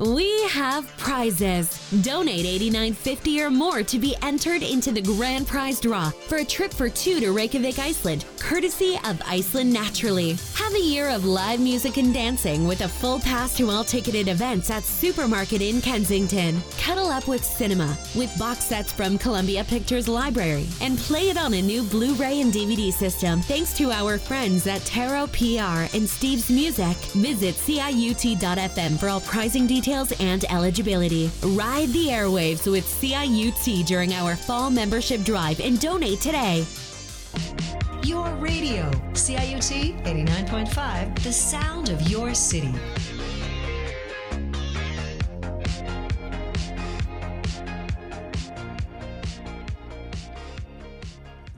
We have prizes. Donate $89.50 or more to be entered into the grand prize draw for a trip for two to Reykjavik, Iceland, courtesy of Iceland Naturally. Have a year of live music and dancing with a full pass to all ticketed events at Supermarket in Kensington. Cuddle up with cinema with box sets from Columbia Pictures Library and play it on a new Blu-ray and DVD system thanks to our friends at Taro PR and Steve's Music. Visit CIUT.fm for all pricing details and eligibility. Ride the airwaves with CIUT during our fall membership drive and donate today. Your radio, CIUT 89.5, the sound of your city.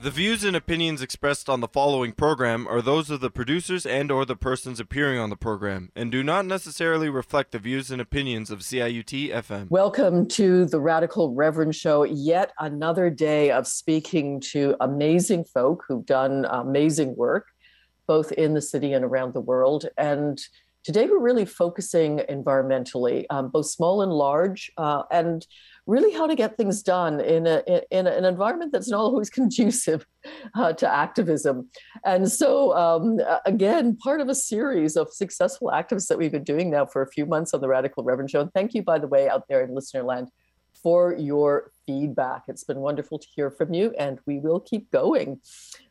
The views and opinions expressed on the following program are those of the producers and or the persons appearing on the program and do not necessarily reflect the views and opinions of CIUT FM. Welcome to the Radical Reverend Show. Yet another day of speaking to amazing folk who've done amazing work, both in the city and around the world. And today we're really focusing environmentally, both small and large, and really how to get things done in an environment that's not always conducive to activism. And so, again, part of a series of successful activists that we've been doing now for a few months on the Radical Reverend Show. And thank you, by the way, out there in listener land for your feedback. It's been wonderful to hear from you, and we will keep going.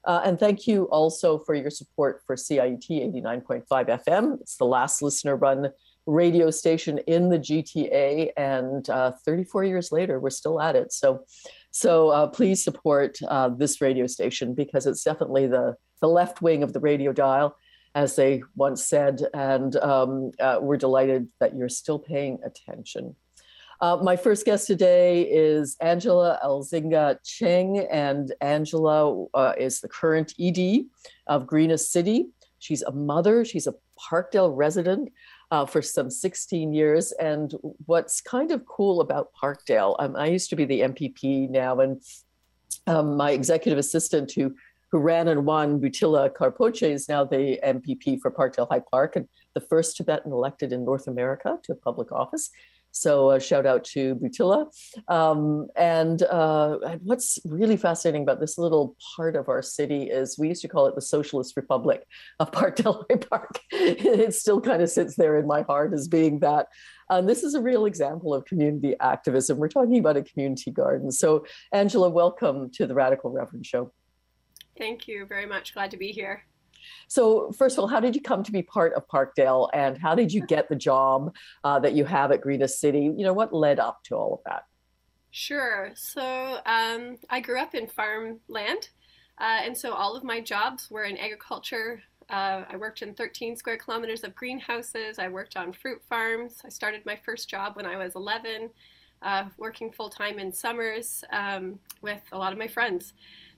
And thank you also for your support for CIUT 89.5 FM. It's the last listener-run radio station in the GTA, and 34 years later, we're still at it. So please support this radio station, because it's definitely the left wing of the radio dial, as they once said, and we're delighted that you're still paying attention. My first guest today is Angela ElzingaCheng, and Angela is the current ED of Greenest City. She's a mother, she's a Parkdale resident for some 16 years. And what's kind of cool about Parkdale, I used to be the MPP now, and my executive assistant who ran and won, Bhutila Karpoche, is now the MPP for Parkdale High Park and the first Tibetan elected in North America to public office. So a shout out to Bhutila. And what's really fascinating about this little part of our city is we used to call it the Socialist Republic of Parkdale High Park. It still kind of sits there in my heart as being that. This is a real example of community activism. We're talking about a community garden. So Angela, welcome to the Radical Reverend Show. Thank you very much. Glad to be here. So first of all, how did you come to be part of Parkdale, and how did you get the job that you have at Greenest City? You know, what led up to all of that? Sure. So I grew up in farmland, and so all of my jobs were in agriculture. I worked in 13 square kilometers of greenhouses. I worked on fruit farms. I started my first job when I was 11, working full time in summers with a lot of my friends.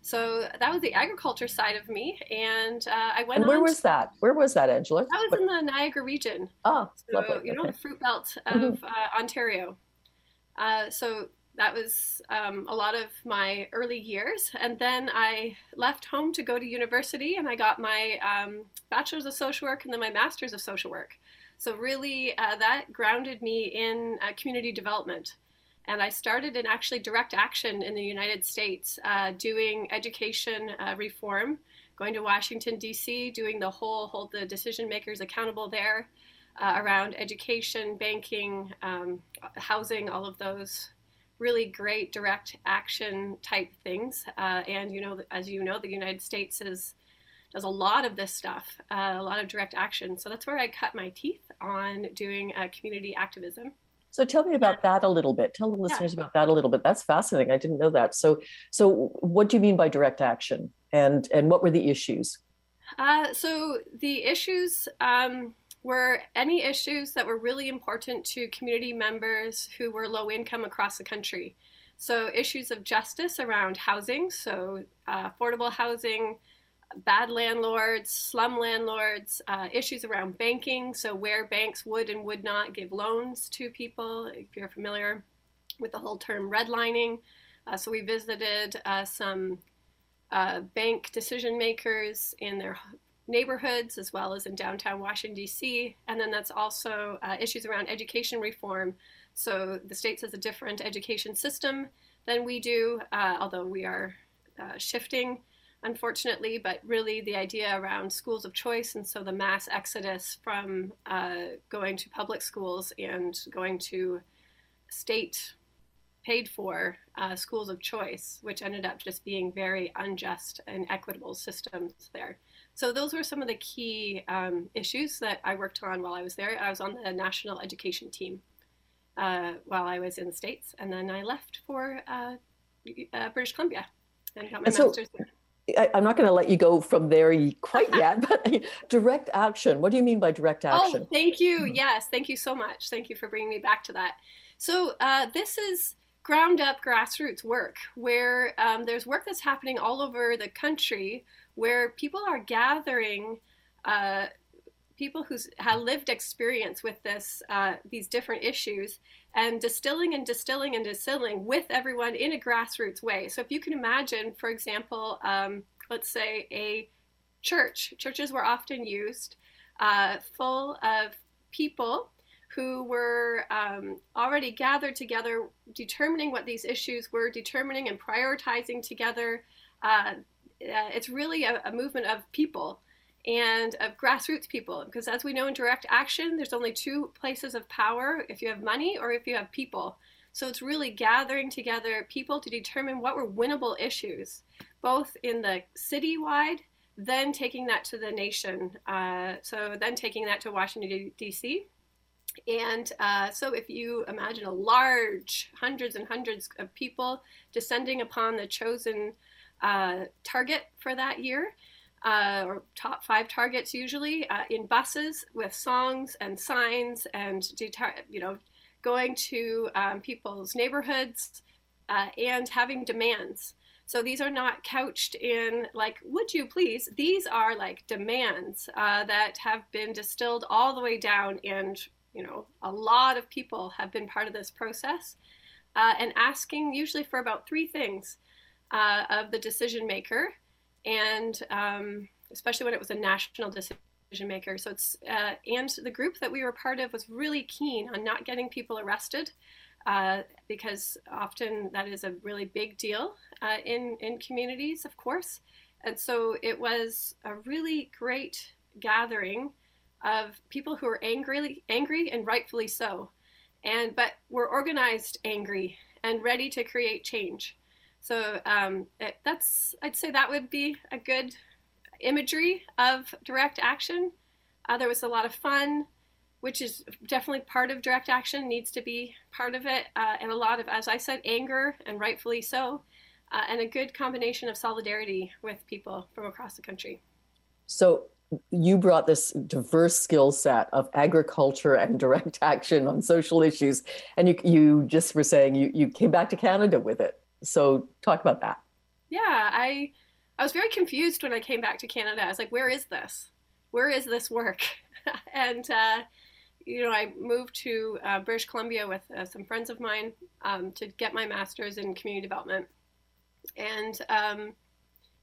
So that was the agriculture side of me, and I went. And where was that? Where was that, Angela? That was in the Niagara region. Oh, so lovely. You know, okay. The fruit belt of Ontario. So that was a lot of my early years, and then I left home to go to university, and I got my bachelor's of social work and then my master's of social work. So really, that grounded me in community development. And I started in actually direct action in the United States, doing education reform, going to Washington, D.C., doing the whole hold the decision makers accountable there around education, banking, housing, all of those really great direct action type things. And, you know, as you know, the United States does a lot of this stuff, a lot of direct action. So that's where I cut my teeth on doing community activism. So tell me about that a little bit. Tell the listeners about that a little bit. That's fascinating. I didn't know that. So what do you mean by direct action, and what were the issues? So the issues were any issues that were really important to community members who were low income across the country. So issues of justice around housing, so affordable housing, bad landlords, slum landlords, issues around banking, so where banks would and would not give loans to people, if you're familiar with the whole term redlining. So we visited some bank decision makers in their neighborhoods as well as in downtown Washington, D.C. And then that's also issues around education reform. So the States has a different education system than we do, although we are shifting, unfortunately, but really the idea around schools of choice, and so the mass exodus from going to public schools and going to state paid for schools of choice, which ended up just being very unjust and inequitable systems there. So those were some of the key issues that I worked on while I was there. I was on the national education team while I was in the States, and then I left for British Columbia and got my master's there. I'm not going to let you go from there quite yet, but direct action. What do you mean by direct action? Oh, thank you. Yes, thank you so much. Thank you for bringing me back to that. So this is ground up grassroots work where there's work that's happening all over the country where people are gathering people who have lived experience with this, these different issues, and distilling and distilling and distilling with everyone in a grassroots way. So if you can imagine, for example, let's say a church. Churches were often used full of people who were already gathered together, determining what these issues were, determining and prioritizing together. It's really a movement of people and of grassroots people, because as we know in direct action, there's only two places of power, if you have money or if you have people. So it's really gathering together people to determine what were winnable issues, both in the citywide, then taking that to the nation. So then taking that to Washington, D.C. And so if you imagine a large hundreds and hundreds of people descending upon the chosen target for that year, or top 5 targets usually, in buses with songs and signs and, you know, going to people's neighborhoods and having demands. So these are not couched in like, would you please? These are like demands that have been distilled all the way down, and, you know, a lot of people have been part of this process and asking usually for about 3 things of the decision maker. And especially when it was a national decision maker. So it's, and the group that we were part of was really keen on not getting people arrested because often that is a really big deal in communities, of course. And so it was a really great gathering of people who were angry and rightfully so, and but were organized angry and ready to create change. So I'd say that would be a good imagery of direct action. There was a lot of fun, which is definitely part of direct action, needs to be part of it, and a lot of, as I said, anger, and rightfully so, and a good combination of solidarity with people from across the country. So you brought this diverse skill set of agriculture and direct action on social issues, and you just were saying you came back to Canada with it. So talk about that. Yeah, I was very confused when I came back to Canada. I was like, where is this? Where is this work? And, you know, I moved to British Columbia with some friends of mine to get my master's in community development. And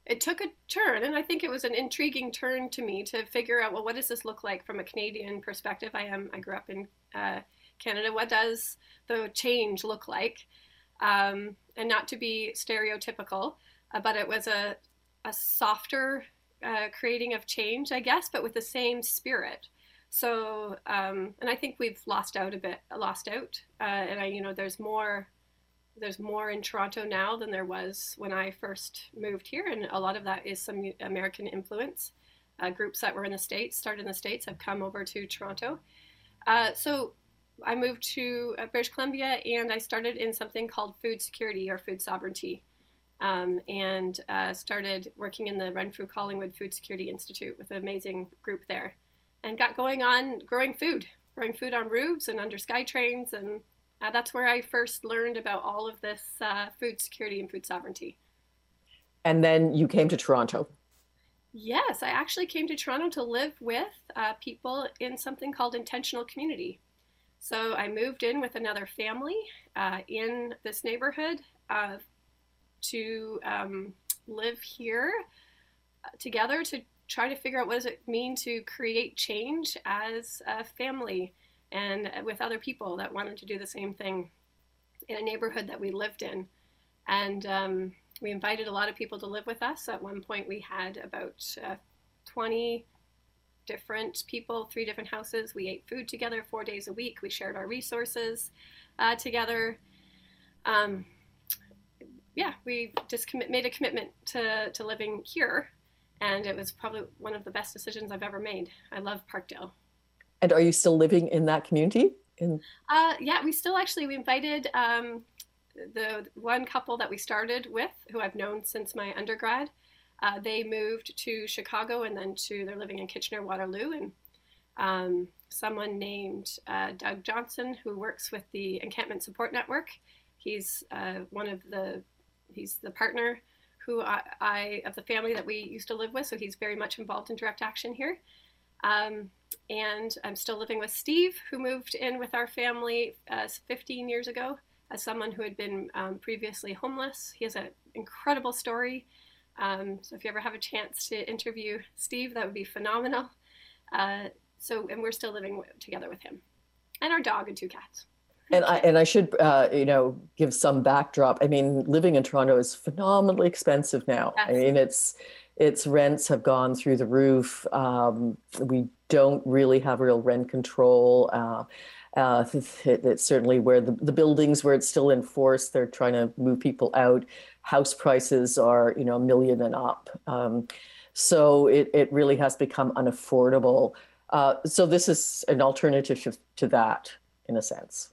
it took a turn, and I think it was an intriguing turn to me to figure out, well, what does this look like from a Canadian perspective? I grew up in Canada. What does the change look like? And not to be stereotypical, but it was a softer creating of change, I guess, but with the same spirit. So, and I think we've lost out. And you know, there's more in Toronto now than there was when I first moved here. And a lot of that is some American influence. Groups that were in the States, started in the States, have come over to Toronto. So I moved to British Columbia, and I started in something called food security or food sovereignty, and started working in the Renfrew Collingwood Food Security Institute with an amazing group there, and got going on growing food on roofs and under sky trains, and that's where I first learned about all of this food security and food sovereignty. And then you came to Toronto. Yes, I actually came to Toronto to live with people in something called intentional community. So I moved in with another family in this neighborhood to live here together, to try to figure out what does it mean to create change as a family and with other people that wanted to do the same thing in a neighborhood that we lived in. And we invited a lot of people to live with us. At one point we had about 20 different people, 3 different houses. We ate food together 4 days a week. We shared our resources together. Yeah, we just made a commitment to living here, and it was probably one of the best decisions I've ever made. I love Parkdale. And are you still living in that community? Yeah, we still actually, we invited the one couple that we started with, who I've known since my undergrad. They moved to Chicago, and then they're living in Kitchener-Waterloo, and someone named Doug Johnson, who works with the Encampment Support Network. He's he's the partner who of the family that we used to live with, so he's very much involved in direct action here. And I'm still living with Steve, who moved in with our family 15 years ago as someone who had been previously homeless. He has an incredible story. So if you ever have a chance to interview Steve, that would be phenomenal. And we're still living together with him and our dog and 2 cats. And I should, you know, give some backdrop. I mean, living in Toronto is phenomenally expensive now. Yes. I mean, its rents have gone through the roof. We don't really have real rent control. It's certainly where the buildings where it's still enforced, they're trying to move people out. House prices are, you know, $1 million and up. So it really has become unaffordable. So this is an alternative to that, in a sense.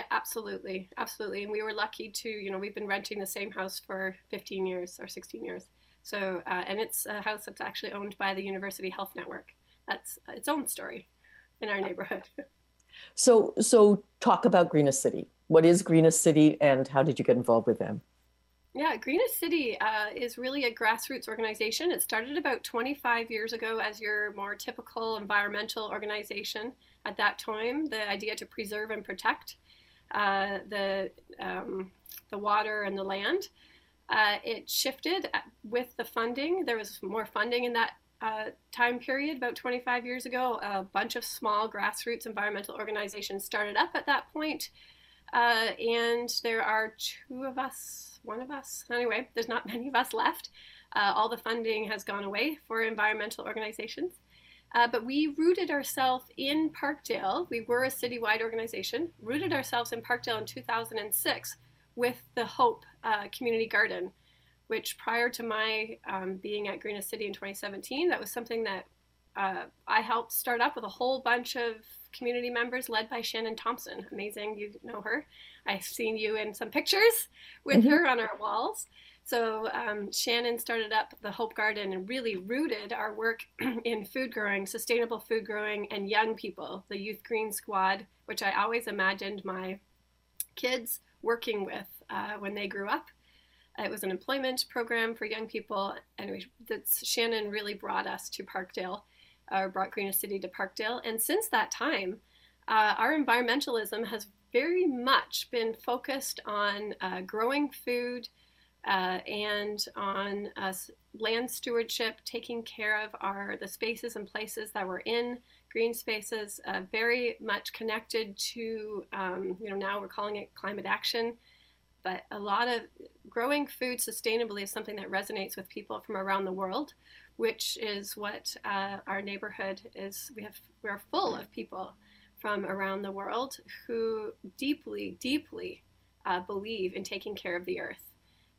Yeah, absolutely. Absolutely. And we were lucky to, you know, we've been renting the same house for 15 years or 16 years. So, and it's a house that's actually owned by the University Health Network. That's its own story in our neighborhood. So talk about Greenest City. What is Greenest City and how did you get involved with them? Yeah, Greenest City is really a grassroots organization. It started about 25 years ago as your more typical environmental organization. At that time, the idea to preserve and protect the water and the land. It shifted with the funding. There was more funding in that time period about 25 years ago. A bunch of small grassroots environmental organizations started up at that point. And there are 2 of us, 1 of us, anyway, there's not many of us left. All the funding has gone away for environmental organizations. But we rooted ourselves in Parkdale. We were a citywide organization, rooted ourselves in Parkdale in 2006 with the Hope Community Garden, which prior to my being at Greenest City in 2017, that was something that I helped start up with a whole bunch of community members led by Shannon Thompson. Amazing, you know her. I've seen you in some pictures with her on our walls. So Shannon started up the Hope Garden and really rooted our work in food growing, sustainable food growing, and young people, the Youth Green Squad, which I always imagined my kids working with when they grew up. It was an employment program for young people. Anyway, Shannon really brought us to Parkdale, or brought Greenest City to Parkdale. And since that time, our environmentalism has very much been focused on growing food, and on land stewardship, taking care of the spaces and places that we're in, green spaces, very much connected to, you know, now we're calling it climate action, but a lot of growing food sustainably is something that resonates with people from around the world, which is what our neighborhood is. We're full of people from around the world who deeply, deeply believe in taking care of the earth.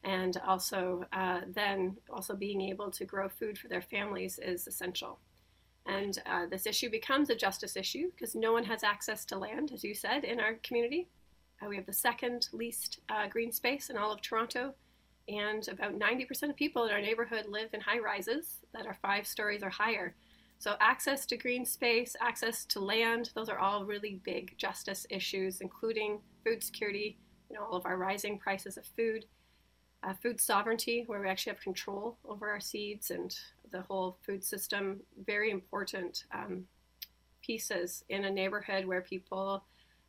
And also then being able to grow food for their families is essential. And this issue becomes a justice issue because no one has access to land, as you said, in our community. We have the 2nd least green space in all of Toronto. And about 90% of people in our neighborhood live in high rises that are 5 stories or higher. So access to green space, access to land, those are all really big justice issues, including food security, you know, all of our rising prices of food. Food sovereignty, where we actually have control over our seeds and the whole food system, very important pieces in a neighborhood where people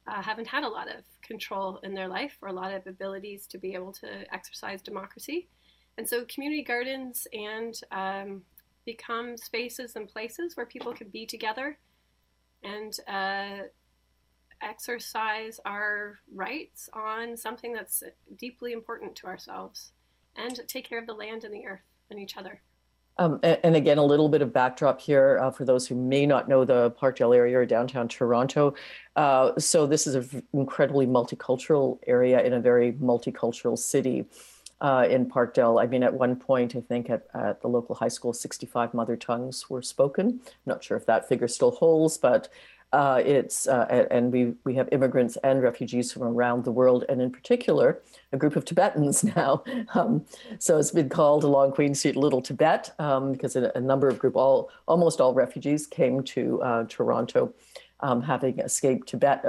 haven't had a lot of control in their life or a lot of abilities to be able to exercise democracy. And so community gardens and become spaces and places where people can be together and exercise our rights on something that's deeply important to ourselves, and take care of the land and the earth and each other. And again, a little bit of backdrop here for those who may not know the Parkdale area or downtown Toronto. So this is an incredibly multicultural area in a very multicultural city in Parkdale. I mean, at one point, I think at the local high school, 65 mother tongues were spoken. Not sure if that figure still holds, but we have immigrants and refugees from around the world, and in particular, a group of Tibetans now. So it's been called along Queen Street Little Tibet, because a number of almost all refugees came to Toronto, having escaped Tibet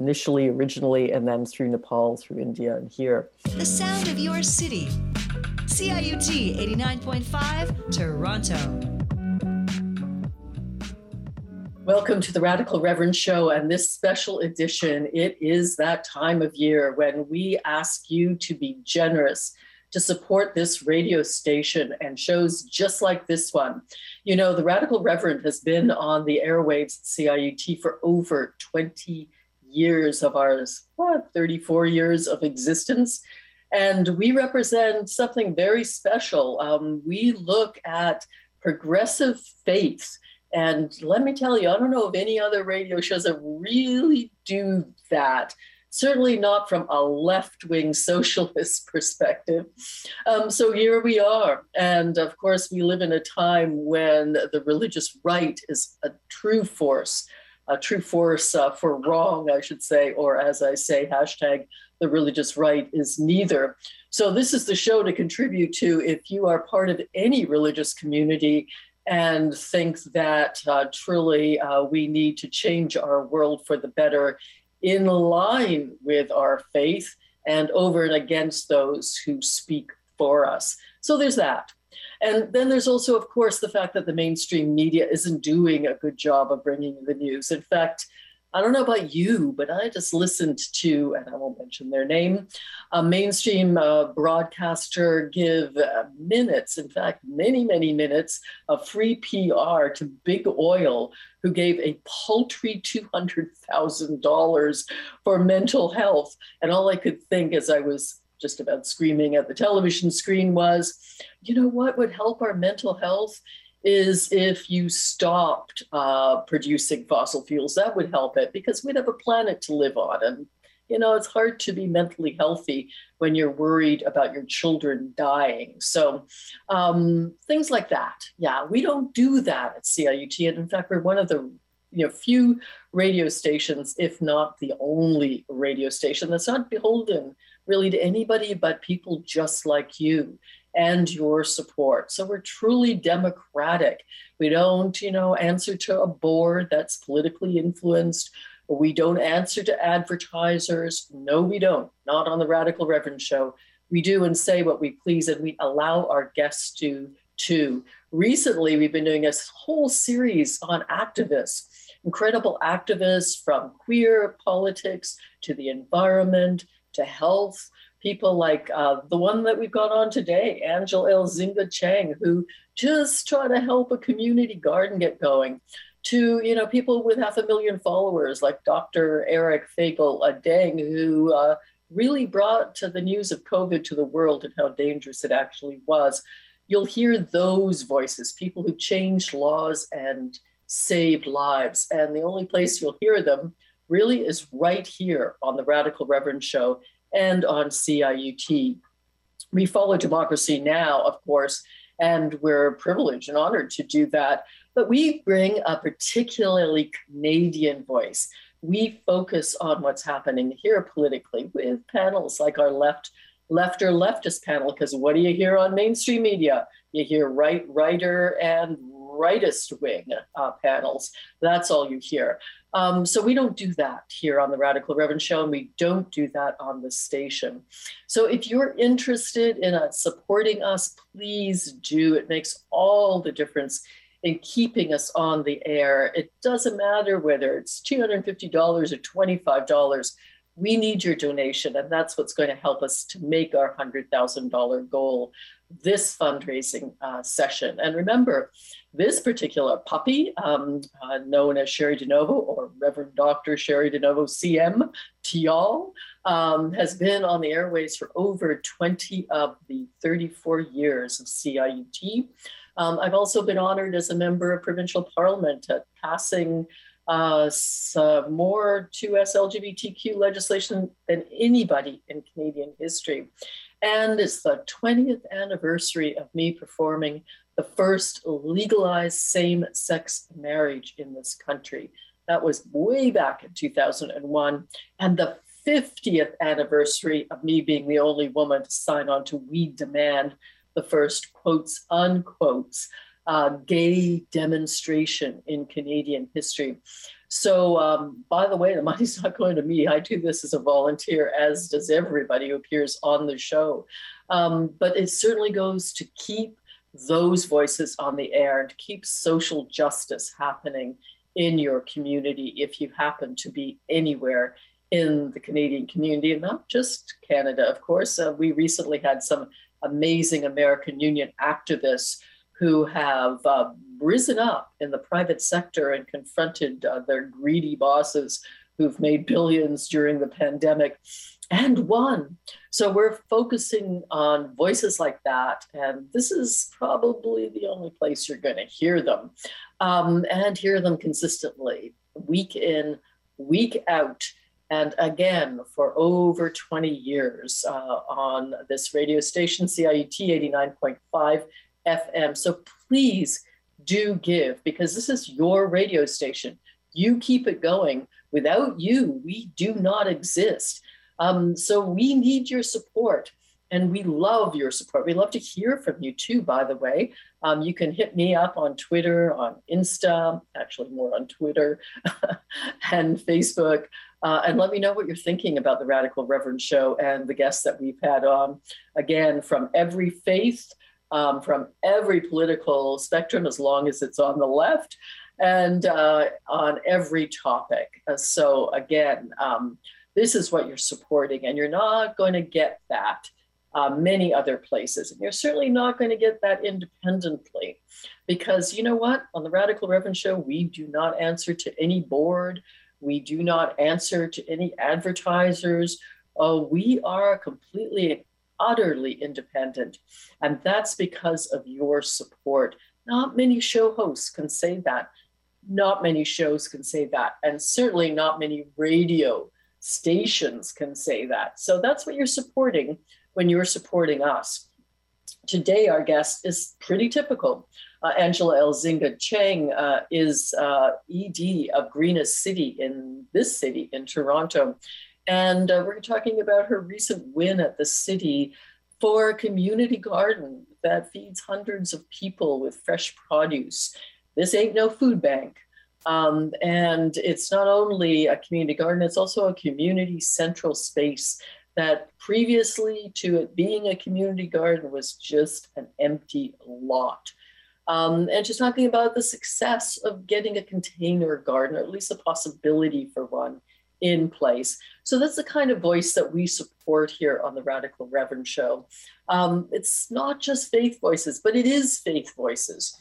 originally, and then through Nepal, through India, and here. The sound of your city, CIUT 89.5, Toronto. Welcome to the Radical Reverend Show and this special edition. It is that time of year when we ask you to be generous, to support this radio station and shows just like this one. You know, the Radical Reverend has been on the airwaves at CIUT for over 20 years of our 34 years of existence. And we represent something very special. We look at progressive faiths. And let me tell you, I don't know of any other radio shows that really do that. Certainly not from a left-wing socialist perspective. So here we are. And of course, we live in a time when the religious right is a true force for wrong, I should say, or as I say, hashtag the religious right is neither. So this is the show to contribute to if you are part of any religious community and think that truly we need to change our world for the better in line with our faith and over and against those who speak for us. So there's that. And then there's also, of course, the fact that the mainstream media isn't doing a good job of bringing the news. In fact, I don't know about you, but I just listened to, and I won't mention their name, a mainstream broadcaster give minutes, in fact, many, many minutes of free PR to Big Oil, who gave a paltry $200,000 for mental health. And all I could think as I was just about screaming at the television screen was, you know what would help our mental health? Is if you stopped producing fossil fuels. That would help it, because we'd have a planet to live on. And, you know, it's hard to be mentally healthy when you're worried about your children dying. So things like that. Yeah, we don't do that at CIUT. And in fact, we're one of the few radio stations, if not the only radio station, that's not beholden really to anybody but people just like you and your support. So we're truly democratic. We don't, answer to a board that's politically influenced. We don't answer to advertisers. No, we don't. Not on the Radical Reverend Show. We do and say what we please, and we allow our guests to too. Recently, we've been doing a whole series on activists, incredible activists from queer politics to the environment to health. People like the one that we've got on today, Angela ElzingaCheng, who just try to help a community garden get going, to people with 500,000 followers like Dr. Eric Fagel Adeng, who really brought to the news of COVID to the world and how dangerous it actually was. You'll hear those voices, people who changed laws and saved lives. And the only place you'll hear them really is right here on the Radical Reverend Show and on CIUT. We follow Democracy Now, of course, and we're privileged and honored to do that. But we bring a particularly Canadian voice. We focus on what's happening here politically with panels like our leftist panel, because what do you hear on mainstream media? You hear righter and rightist wing panels. That's all you hear. So we don't do that here on the Radical Reverend Show, and we don't do that on the station. So if you're interested in supporting us, please do. It makes all the difference in keeping us on the air. It doesn't matter whether it's $250 or $25. We need your donation, and that's what's going to help us to make our $100,000 goal this fundraising session. And remember, this particular puppy, known as Sherry DeNovo, or Reverend Dr. Sherry DeNovo, CM, Tial, has been on the airways for over 20 of the 34 years of CIUT. I've also been honoured as a member of provincial parliament at passing more 2S LGBTQ legislation than anybody in Canadian history. And it's the 20th anniversary of me performing the first legalized same-sex marriage in this country. That was way back in 2001. And the 50th anniversary of me being the only woman to sign on to We Demand, the first quotes unquotes gay demonstration in Canadian history. So by the way, the money's not going to me. I do this as a volunteer, as does everybody who appears on the show. But it certainly goes to keep those voices on the air and to keep social justice happening in your community if you happen to be anywhere in the Canadian community, and not just Canada, of course. We recently had some amazing American Union activists who have risen up in the private sector and confronted their greedy bosses who've made billions during the pandemic and won. So we're focusing on voices like that. And this is probably the only place you're gonna hear them, and hear them consistently, week in, week out. And again, for over 20 years on this radio station, CIUT 89.5 FM. So please do give, because this is your radio station. You keep it going. Without you, we do not exist. So we need your support, and we love your support. We love to hear from you too, by the way. You can hit me up on Twitter, on Insta, actually more on Twitter and Facebook. And let me know what you're thinking about the Radical Reverend Show and the guests that we've had on. Again, from every faith, from every political spectrum, as long as it's on the left, and on every topic. So again, this is what you're supporting, and you're not going to get that many other places. And you're certainly not going to get that independently, because you know what? On the Radical Reverend Show, we do not answer to any board. We do not answer to any advertisers. We are completely and utterly independent. And that's because of your support. Not many show hosts can say that. Not many shows can say that. And certainly not many radio stations can say that. So that's what you're supporting when you're supporting us. Today, our guest is pretty typical. Angela ElzingaCheng is ED of Greenest City in Toronto. And we're talking about her recent win at the city for a community garden that feeds hundreds of people with fresh produce. This ain't no food bank. And it's not only a community garden, it's also a community central space that previously to it being a community garden was just an empty lot. And she's talking about the success of getting a container garden, or at least the possibility for one in place. So that's the kind of voice that we support here on the Radical Reverend Show. It's not just faith voices, but it is faith voices.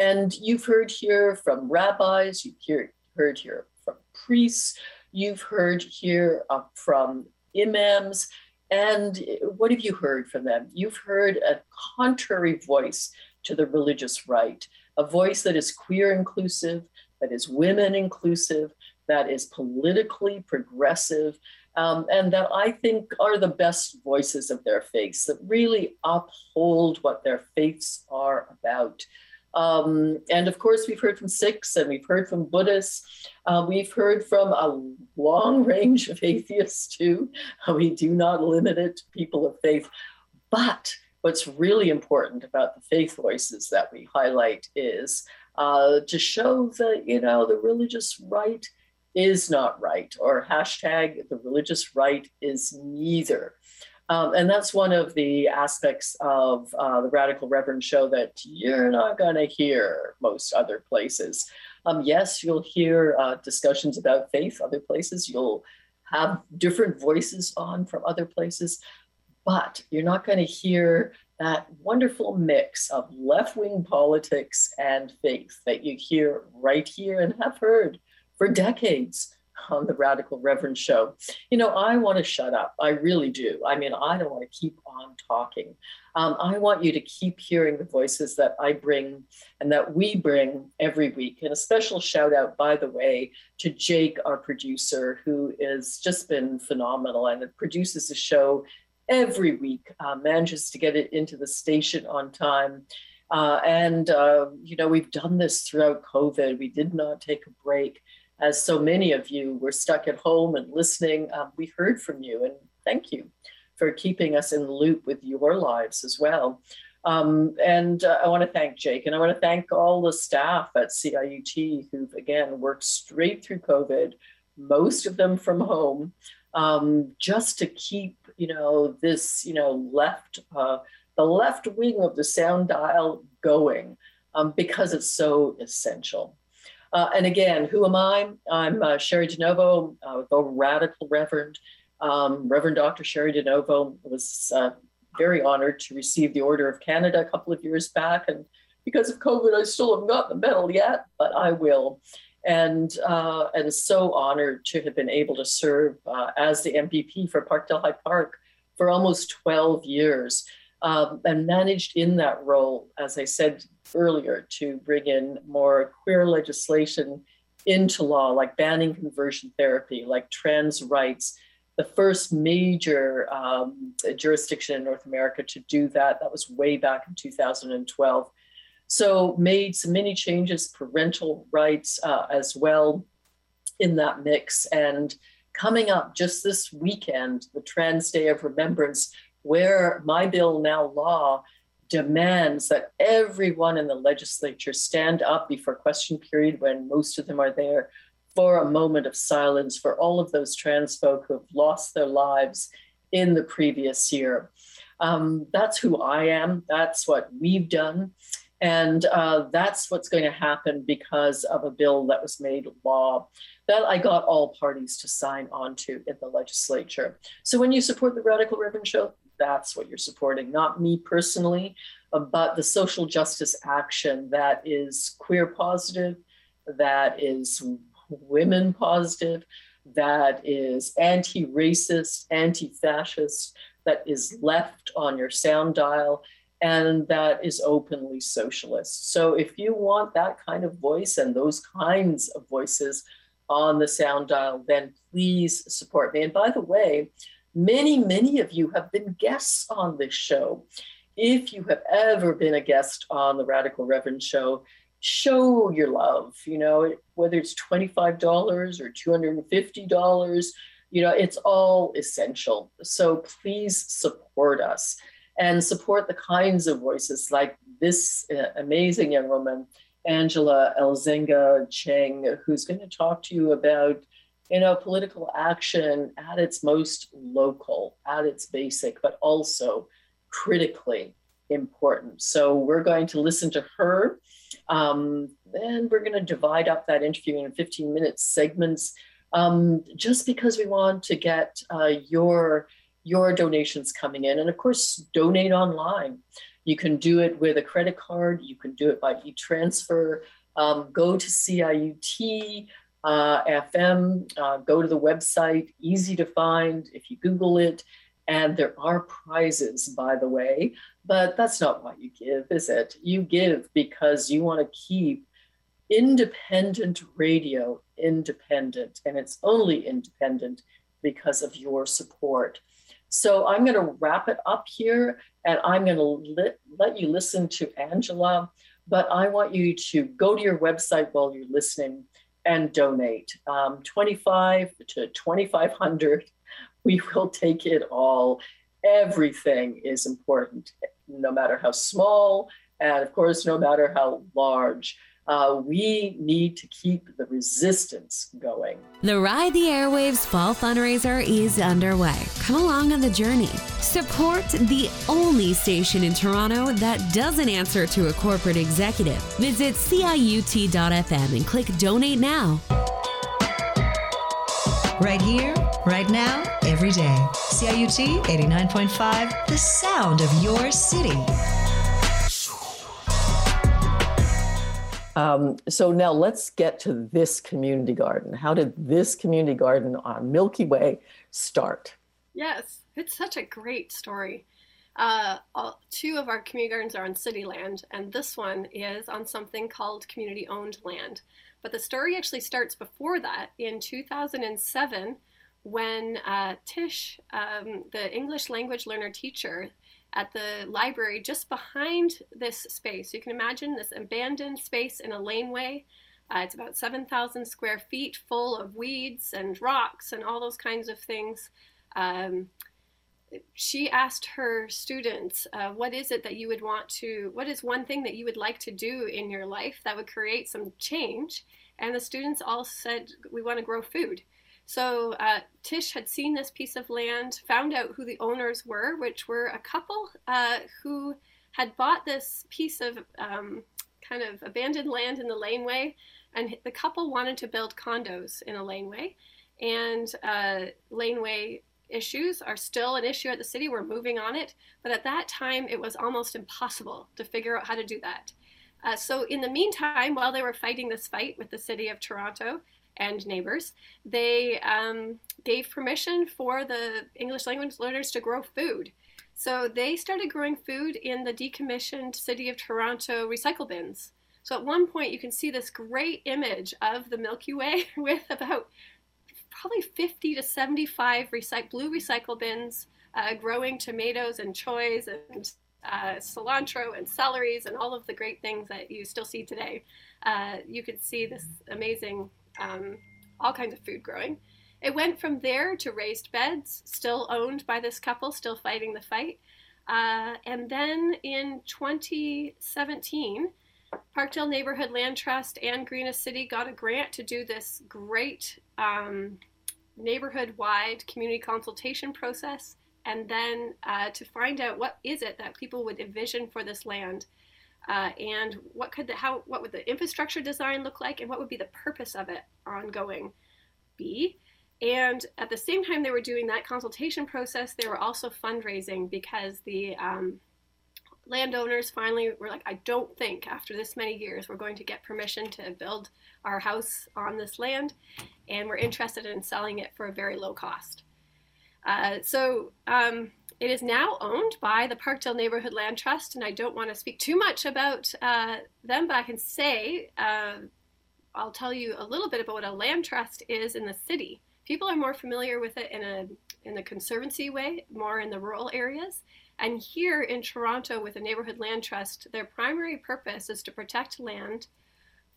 And you've heard here from rabbis, you've heard here from priests, you've heard here from imams. And what have you heard from them? You've heard a contrary voice to the religious right, a voice that is queer inclusive, that is women inclusive, that is politically progressive, and that I think are the best voices of their faiths, that really uphold what their faiths are about. And of course, we've heard from Sikhs, and we've heard from Buddhists. We've heard from a long range of atheists too. We do not limit it to people of faith. But what's really important about the faith voices that we highlight is to show that, you know, the religious right is not right, or hashtag the religious right is neither. And that's one of the aspects of the Radical Reverend Show that you're not going to hear most other places. Yes, you'll hear discussions about faith other places. You'll have different voices on from other places, but you're not going to hear that wonderful mix of left-wing politics and faith that you hear right here and have heard for decades on the Radical Reverend Show. You know, I want to shut up. I really do. I mean, I don't want to keep on talking. I want you to keep hearing the voices that I bring and that we bring every week. And a special shout out, by the way, to Jake, our producer, who has just been phenomenal and produces the show every week, manages to get it into the station on time. You know, we've done this throughout COVID. We did not take a break. As so many of you were stuck at home and listening, we heard from you, and thank you for keeping us in the loop with your lives as well. I want to thank Jake, and I want to thank all the staff at CIUT who've, again, worked straight through COVID, most of them from home, just to keep, you know, this, you know, the left wing of the sound dial going, because it's so essential. And again, who am I? I'm Sherry DeNovo, the Radical Reverend. Reverend Dr. Sherry DeNovo was very honored to receive the Order of Canada a couple of years back. And because of COVID, I still haven't got the medal yet, but I will. And so honored to have been able to serve as the MPP for Parkdale High Park for almost 12 years. And managed in that role, as I said earlier, to bring in more queer legislation into law, like banning conversion therapy, like trans rights, the first major jurisdiction in North America to do that. That was way back in 2012. So made some many changes, parental rights as well in that mix. And coming up just this weekend, the Trans Day of Remembrance, where my bill now law demands that everyone in the legislature stand up before question period, when most of them are there, for a moment of silence for all of those trans folk who have lost their lives in the previous year. That's who I am. That's what we've done. And that's what's going to happen because of a bill that was made law that I got all parties to sign on to in the legislature. So when you support the Radical Reverend Show, that's what you're supporting, not me personally, but the social justice action that is queer positive, that is women positive, that is anti-racist, anti-fascist, that is left on your sound dial, and that is openly socialist. So if you want that kind of voice and those kinds of voices on the sound dial, then please support me. And by the way, many, many of you have been guests on this show. If you have ever been a guest on the Radical Reverend Show, show your love, you know, whether it's $25 or $250, you know, it's all essential. So please support us and support the kinds of voices like this amazing young woman, Angela ElzingaCheng, who's going to talk to you about, you know, political action at its most local, at its basic, but also critically important. So we're going to listen to her, and we're going to divide up that interview in 15-minute segments, just because we want to get your donations coming in. And of course, donate online. You can do it with a credit card. You can do it by e-transfer. Go to CIUT FM, go to the website, easy to find if you Google it. And there are prizes, by the way, but that's not why you give, is it? You give because you want to keep independent radio independent, and it's only independent because of your support. So I'm going to wrap it up here, and I'm going to let you listen to Angela, but I want you to go to your website while you're listening and donate. $25 to $2,500, we will take it all. Everything is important, no matter how small, and of course, no matter how large. We need to keep the resistance going. The Ride the Airwaves Fall Fundraiser is underway. Come along on the journey. Support the only station in Toronto that doesn't answer to a corporate executive. Visit CIUT.fm and click Donate Now. Right here, Right now, every day. CIUT 89.5, the sound of your city. So now let's get to this community garden. How did this community garden on Milky Way start? Yes, it's such a great story. Two of our community gardens are on city land, and this one is on something called community-owned land. But the story actually starts before that, in 2007, when Tish, the English language learner teacher at the library just behind this space. You can imagine this abandoned space in a laneway. It's about 7,000 square feet full of weeds and rocks and all those kinds of things. She asked her students, what is one thing that you would like to do in your life that would create some change? And the students all said, we want to grow food. So Tish had seen this piece of land, found out who the owners were, which were a couple who had bought this piece of kind of abandoned land in the laneway, and the couple wanted to build condos in a laneway, and laneway issues are still an issue at the city. We're moving on it, but at that time it was almost impossible to figure out how to do that. So in the meantime, while they were fighting this fight with the City of Toronto and neighbors, they gave permission for the English language learners to grow food. So they started growing food in the decommissioned City of Toronto recycle bins. So at one point you can see this great image of the Milky Way with about probably 50 to 75 blue recycle bins growing tomatoes and choys and cilantro and celeries and all of the great things that you still see today. You could see this amazing all kinds of food growing. It went from there to raised beds, still owned by this couple, still fighting the fight. And then in 2017, Parkdale Neighbourhood Land Trust and Greenest City got a grant to do this great neighborhood-wide community consultation process, and then to find out what is it that people would envision for this land. And what would the infrastructure design look like, and what would be the purpose of it ongoing be? And at the same time they were doing that consultation process, they were also fundraising, because the landowners finally were like, I don't think after this many years we're going to get permission to build our house on this land, and we're interested in selling it for a very low cost. It is now owned by the Parkdale Neighbourhood Land Trust, and I don't want to speak too much about them, but I can say, I'll tell you a little bit about what a land trust is in the city. People are more familiar with it in the conservancy way, more in the rural areas. And here in Toronto with the Neighbourhood Land Trust, their primary purpose is to protect land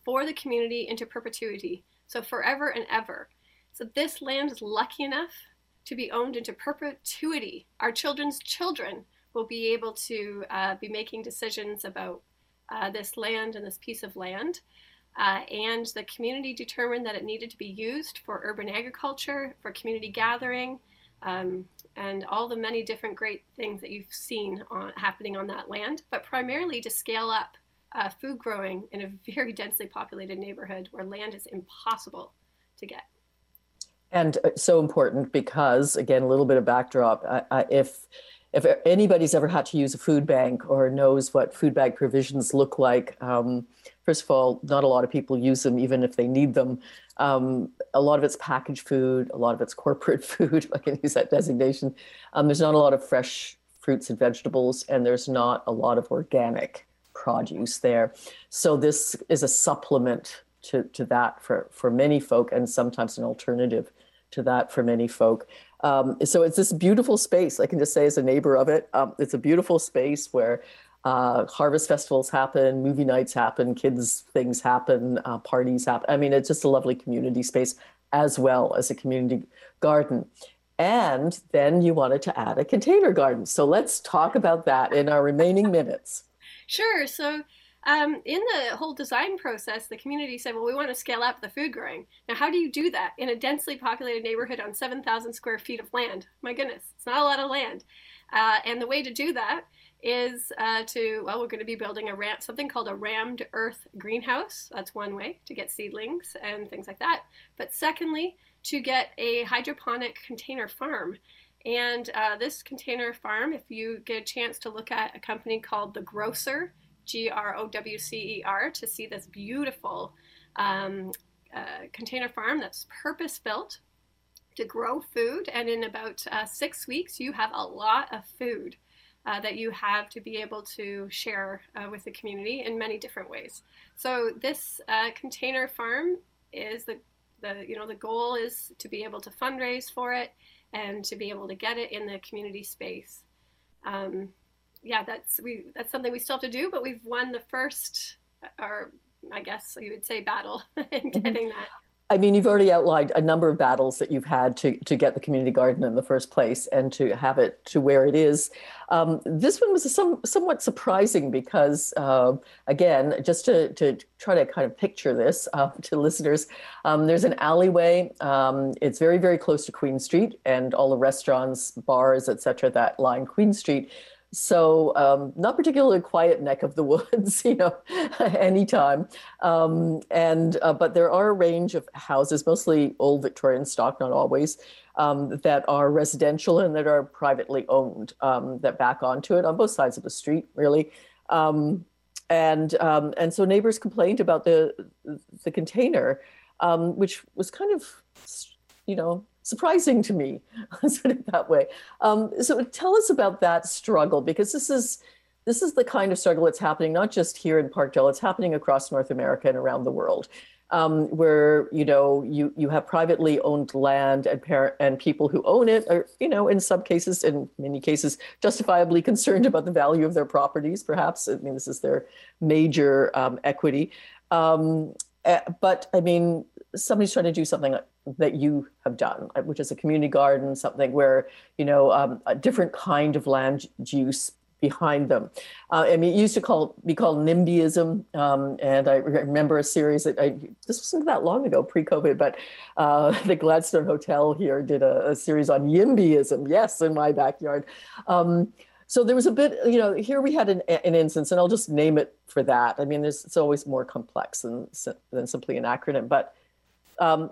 for the community into perpetuity, so forever and ever. So this land is lucky enough to be owned into perpetuity. Our children's children will be able to be making decisions about this land and this piece of land. And the community determined that it needed to be used for urban agriculture, for community gathering, and all the many different great things that you've seen happening on that land, but primarily to scale up food growing in a very densely populated neighborhood where land is impossible to get. And so important because, again, a little bit of backdrop, if anybody's ever had to use a food bank or knows what food bank provisions look like, first of all, not a lot of people use them, even if they need them. A lot of it's packaged food, a lot of it's corporate food, I can use that designation. There's not a lot of fresh fruits and vegetables, and there's not a lot of organic produce there. So this is a supplement to that for many folk, and sometimes an alternative to that for many folk. So it's this beautiful space, I can just say as a neighbor of it, it's a beautiful space where harvest festivals happen, movie nights happen, kids things happen, parties happen. I mean, it's just a lovely community space as well as a community garden. And then you wanted to add a container garden. So let's talk about that in our remaining minutes. Sure. So in the whole design process, the community said, well, we want to scale up the food growing. Now, how do you do that in a densely populated neighborhood on 7,000 square feet of land? My goodness, it's not a lot of land. And the way to do that is we're going to be building something called a rammed earth greenhouse. That's one way to get seedlings and things like that. But secondly, to get a hydroponic container farm. And this container farm, if you get a chance to look at a company called The Grocer, Growcer, to see this beautiful container farm that's purpose-built to grow food, and in about 6 weeks you have a lot of food that you have to be able to share with the community in many different ways. So this container farm is the goal is to be able to fundraise for it and to be able to get it in the community space. Yeah, that's something we still have to do, but we've won the first, or I guess you would say, battle in getting that. I mean, you've already outlined a number of battles that you've had to get the community garden in the first place and to have it to where it is. This one was somewhat surprising because, again, just to try to kind of picture this to listeners, there's an alleyway. It's very, very close to Queen Street and all the restaurants, bars, et cetera, that line Queen Street. So not particularly quiet neck of the woods, you know, anytime. But there are a range of houses, mostly old Victorian stock, not always, that are residential and that are privately owned, that back onto it on both sides of the street, really. And so neighbors complained about the container, which was kind of, you know, surprising to me, sort of that way. So tell us about that struggle, because this is the kind of struggle that's happening, not just here in Parkdale, it's happening across North America and around the world, where, you know, you have privately owned land and people who own it are, you know, in some cases, in many cases, justifiably concerned about the value of their properties, perhaps. I mean, this is their major equity. But I mean, somebody's trying to do something that you have done, which is a community garden, something where, you know, a different kind of land use behind them. I mean, it used to be called NIMBYism. And I remember a series that this wasn't that long ago, pre-COVID, but the Gladstone Hotel here did a series on YIMBYism, yes, in my backyard. So there was a bit, you know, here we had an instance, and I'll just name it for that. I mean, it's always more complex than simply an acronym, but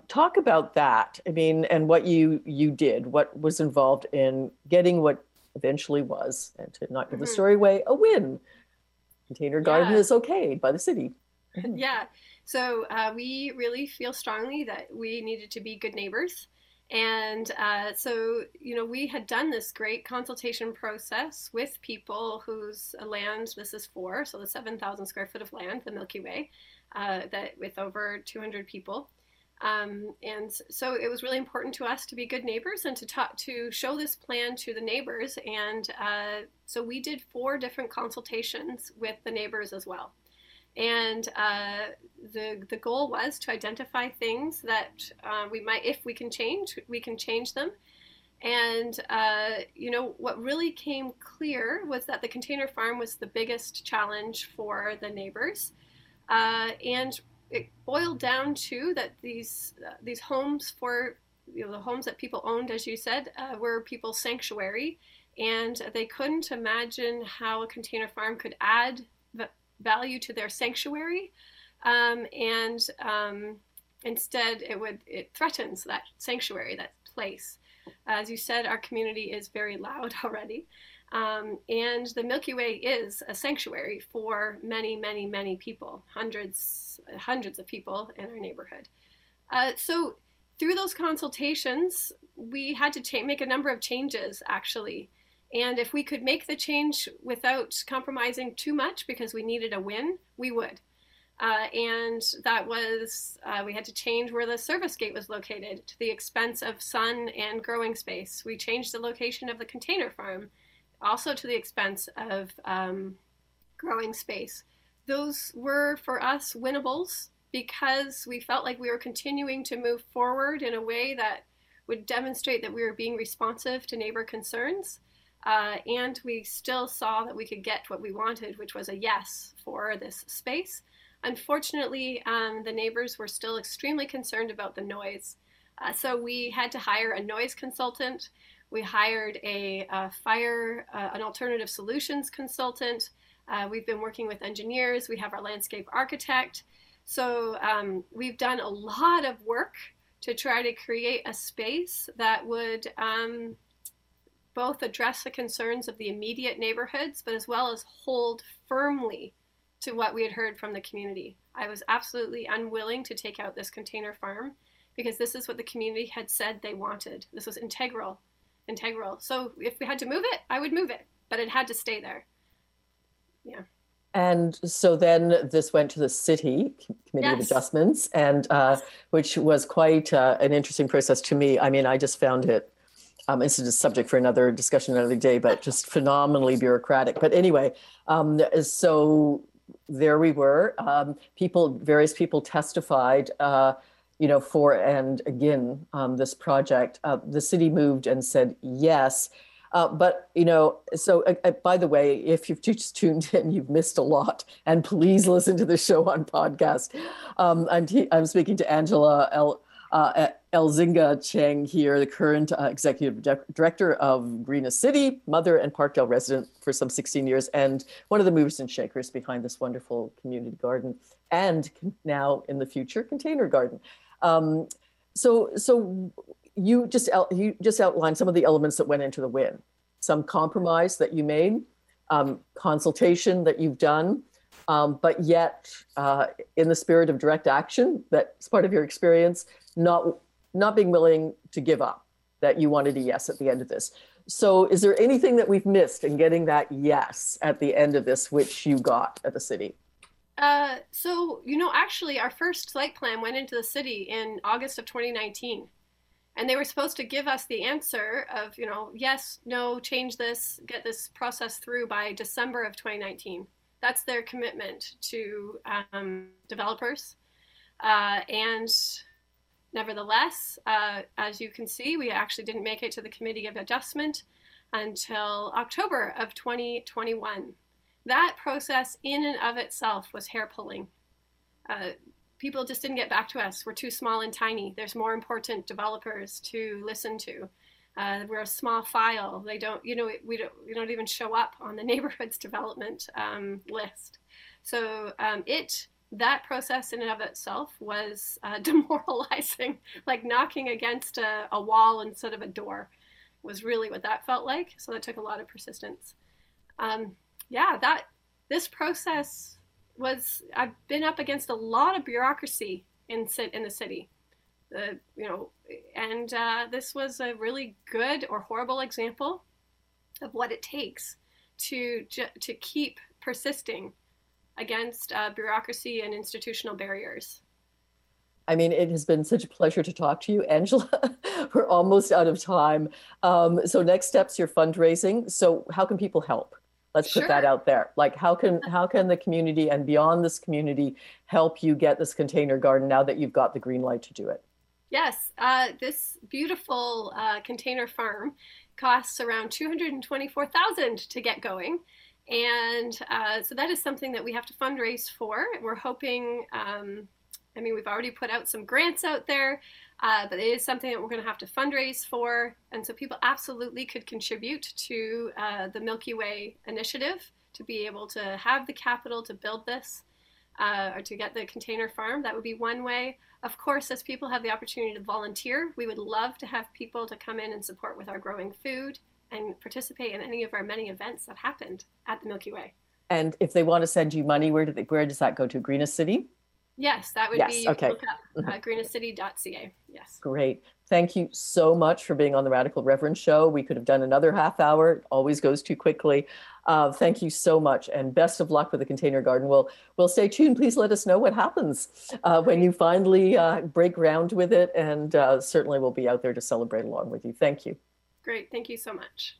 talk about that. I mean, and what you did, what was involved in getting what eventually was, and to not give the story away, a win. Container garden is okayed by the city. Yeah. So we really feel strongly that we needed to be good neighbors. And so, you know, we had done this great consultation process with people whose land this is for. So the 7,000 square foot of land, the Milky Way, that with over 200 people. And so it was really important to us to be good neighbors and to show this plan to the neighbors. And so we did 4 different consultations with the neighbors as well. And the goal was to identify things that we might, if we can change, we can change them. And, you know, what really came clear was that the container farm was the biggest challenge for the neighbors. And it boiled down to that these homes for, you know, the homes that people owned, as you said, were people's sanctuary. And they couldn't imagine how a container farm could add value to their sanctuary, and instead it threatens that sanctuary, that place. As you said, our community is very loud already, and the Milky Way is a sanctuary for many, many, many people, hundreds of people in our neighborhood. So through those consultations, we had to make a number of changes, actually. And if we could make the change without compromising too much because we needed a win, we would. And that was, we had to change where the service gate was located to the expense of sun and growing space. We changed the location of the container farm, also to the expense of growing space. Those were, for us, winnables because we felt like we were continuing to move forward in a way that would demonstrate that we were being responsive to neighbor concerns. And we still saw that we could get what we wanted, which was a yes for this space. Unfortunately, the neighbors were still extremely concerned about the noise. So we had to hire a noise consultant. We hired an alternative solutions consultant. We've been working with engineers. We have our landscape architect. So we've done a lot of work to try to create a space that would both address the concerns of the immediate neighborhoods, but as well as hold firmly to what we had heard from the community. I was absolutely unwilling to take out this container farm because this is what the community had said they wanted. This was integral. So if we had to move it, I would move it, but it had to stay there. Yeah. And so then this went to the city committee of adjustments, and which was quite an interesting process to me. I mean, I just found it, it's a subject for another discussion another day, but just phenomenally bureaucratic. But anyway, so there we were. Various people testified, you know, for and again this project. The city moved and said yes. But, you know, so by the way, if you've just tuned in, you've missed a lot. And please listen to the show on podcast. I'm speaking to Angela ElzingaCheng here, the current executive director of Greenest City, mother and Parkdale resident for some 16 years, and one of the movers and shakers behind this wonderful community garden and now in the future container garden. You just outlined some of the elements that went into the win, some compromise that you made, consultation that you've done, but yet in the spirit of direct action, that's part of your experience, not being willing to give up, that you wanted a yes at the end of this. So is there anything that we've missed in getting that yes at the end of this, which you got at the city? So, you know, actually our first site plan went into the city in August of 2019. And they were supposed to give us the answer of, you know, yes, no, change this, get this process through by December of 2019. That's their commitment to developers. And nevertheless, as you can see, we actually didn't make it to the Committee of Adjustment until October of 2021. That process in and of itself was hair pulling. People just didn't get back to us. We're too small and tiny. There's more important developers to listen to. We're a small file. They don't, you know, we don't even show up on the neighborhood's development list. So that process in and of itself was demoralizing, like knocking against a wall instead of a door was really what that felt like. So that took a lot of persistence. This process was, I've been up against a lot of bureaucracy in the city, this was a really good or horrible example of what it takes to keep persisting against bureaucracy and institutional barriers. I mean, it has been such a pleasure to talk to you, Angela. We're almost out of time. So next steps, your fundraising. So how can people help? Let's put that out there. Like, how can the community and beyond this community help you get this container garden now that you've got the green light to do it? Yes, this beautiful container farm costs around $224,000 to get going. And so that is something that we have to fundraise for. We're hoping, we've already put out some grants out there, but it is something that we're going to have to fundraise for. And so people absolutely could contribute to the Milky Way initiative to be able to have the capital to build this or to get the container farm. That would be one way. Of course, as people have the opportunity to volunteer, we would love to have people to come in and support with our growing food and participate in any of our many events that happened at the Milky Way. And if they want to send you money, where does that go to? Greenest City? Yes, that would be okay. Look up greenestcity.ca. Yes. Great. Thank you so much for being on the Radical Reverend Show. We could have done another half hour. It always goes too quickly. Thank you so much, and best of luck with the container garden. We'll stay tuned. Please let us know what happens when you finally break ground with it, and certainly we'll be out there to celebrate along with you. Thank you. Great. Thank you so much.